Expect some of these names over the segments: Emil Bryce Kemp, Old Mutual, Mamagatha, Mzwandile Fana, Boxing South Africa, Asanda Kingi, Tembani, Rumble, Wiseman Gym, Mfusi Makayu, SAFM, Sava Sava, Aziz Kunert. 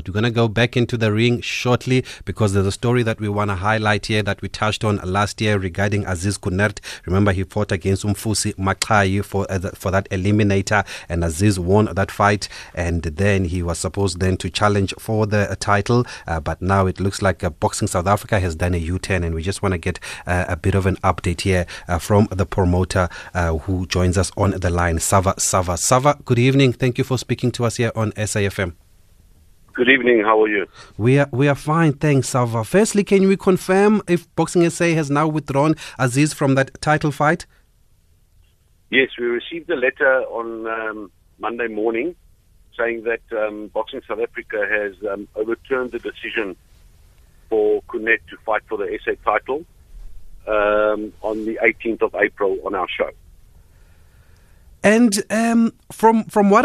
But we're going to go back into the ring shortly because there's a story that we want to highlight here that we touched on last year regarding Aziz Kunert. Remember, he fought against Mfusi Makayu for that eliminator, and Aziz won that fight. And then he was supposed then to challenge for the title. But now it looks like Boxing South Africa has done a U-turn, and we just want to get a bit of an update here from the promoter who joins us on the line, Sava Sava. Sava, good evening. Thank you for speaking to us here on SAFM. Good evening, how are you? We are fine, thanks, Sava. Firstly, can we confirm if Boxing SA has now withdrawn Aziz from that title fight? Yes, we received a letter on Monday morning saying that Boxing South Africa has overturned the decision for Kunert to fight for the SA title on the 18th of April on our show. And from what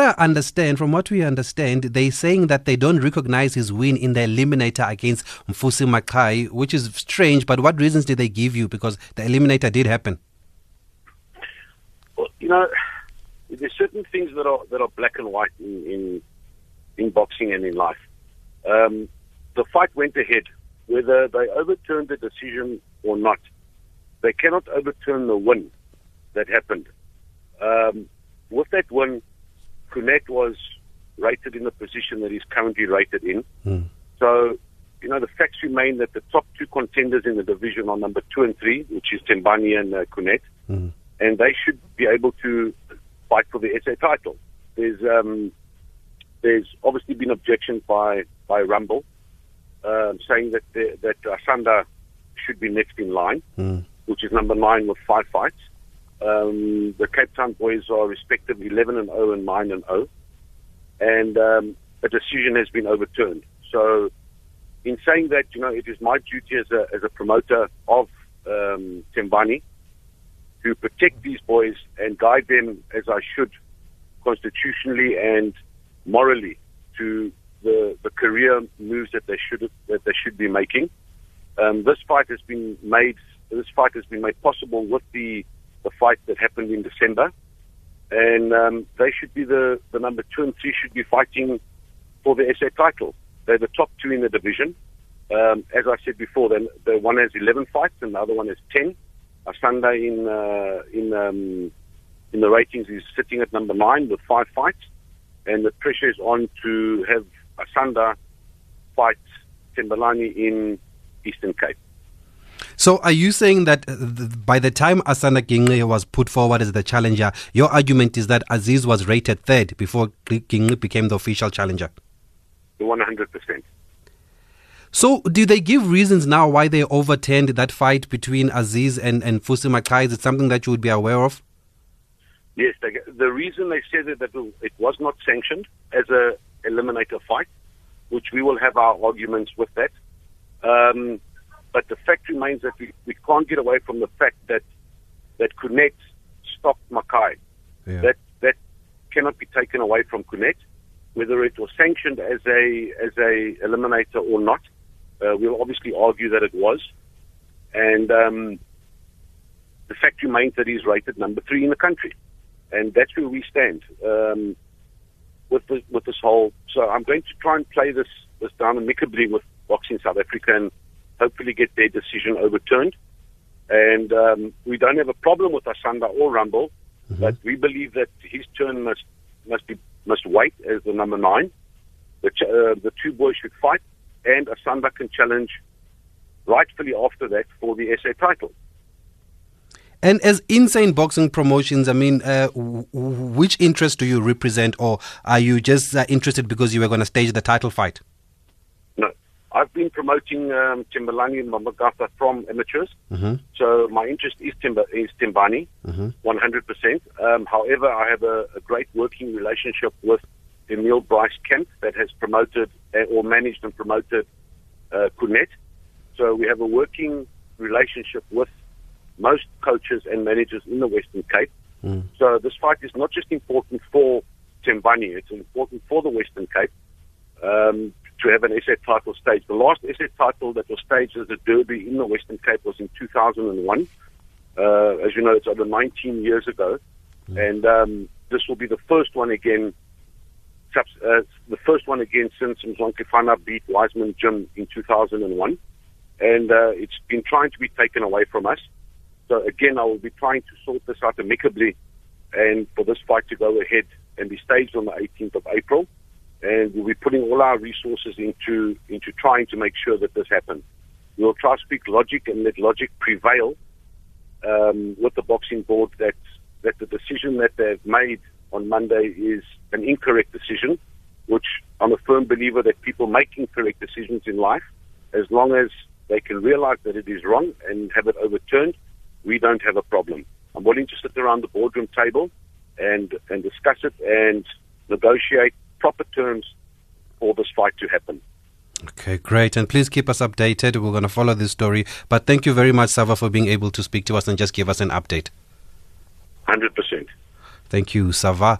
we understand, they're saying that they don't recognize his win in the eliminator against Mfusi Makai, which is strange, but what reasons did they give you? Because the eliminator did happen. Well, you know, there's certain things that are black and white in boxing and in life. The fight went ahead. Whether they overturned the decision or not, they cannot overturn the win that happened. With that win, Kunert was rated in the position that he's currently rated in. Mm. So, you know, the facts remain that the top two contenders in the division are number 2 and 3, which is Tembani and Kunert, and they should be able to fight for the SA title. There's obviously been objection by Rumble, saying that Asanda should be next in line, which is number 9 with 5 fights. The Cape Town boys are respectively 11-0 and 9-0, and a decision has been overturned. So, in saying that, you know, it is my duty as a promoter of Tembani to protect these boys and guide them as I should constitutionally and morally to the career moves that they should be making. This fight has been made possible with the fight that happened in December, and they should be the number 2 and 3 should be fighting for the SA title. They're the top 2 in the division. As I said before, the one has 11 fights and the other one has 10. Asanda in the ratings is sitting at number 9 with 5 fights, and the pressure is on to have Asanda fight Tembani in Eastern Cape. So are you saying that by the time Asanda Kingi was put forward as the challenger, your argument is that Aziz was rated 3rd before Kingi became the official challenger? 100%. So do they give reasons now why they overturned that fight between Aziz and Mfusi Makai? Is it something that you would be aware of? Yes. The reason they said that it was not sanctioned as a eliminator fight, which we will have our arguments with that. But the fact remains that we can't get away from the fact that Kunert stopped Makai. Yeah. That cannot be taken away from Kunert, whether it was sanctioned as a eliminator or not. We'll obviously argue that it was, and the fact remains that he's rated number 3 in the country, and that's where we stand with this whole. So I'm going to try and play this down amicably with Boxing South Africa and hopefully get their decision overturned. And we don't have a problem with Asanda or Rumble, but we believe that his turn must wait as the number 9. The 2 boys should fight, and Asanda can challenge rightfully after that for the SA title. And as Insane Boxing Promotions, I mean, which interest do you represent, or are you just interested because you were going to stage the title fight? I've been promoting Tembani and Mamagatha from amateurs, so my interest is Tembani, 100%. However, I have a great working relationship with Emil Bryce Kemp that has promoted or managed and promoted Kunert. So we have a working relationship with most coaches and managers in the Western Cape. So this fight is not just important for Tembani, it's important for the Western Cape. To have an SA title staged. The last SA title that was staged as a derby in the Western Cape was in 2001. As you know, it's over 19 years ago. And this will be the first one again picked up the first one again since Mzwandile Fana beat Wiseman Gym in 2001. And it's been trying to be taken away from us. So again, I will be trying to sort this out amicably and for this fight to go ahead and be staged on the 18th of April. And we'll be putting all our resources into trying to make sure that this happens. We'll try to speak logic and let logic prevail with the boxing board that the decision that they've made on Monday is an incorrect decision, which I'm a firm believer that people make incorrect decisions in life. As long as they can realize that it is wrong and have it overturned, we don't have a problem. I'm willing to sit around the boardroom table and discuss it and negotiate proper terms for this fight to happen. Okay, great. And please keep us updated. We're going to follow this story. But thank you very much, Sava, for being able to speak to us and just give us an update. 100%. Thank you, Sava.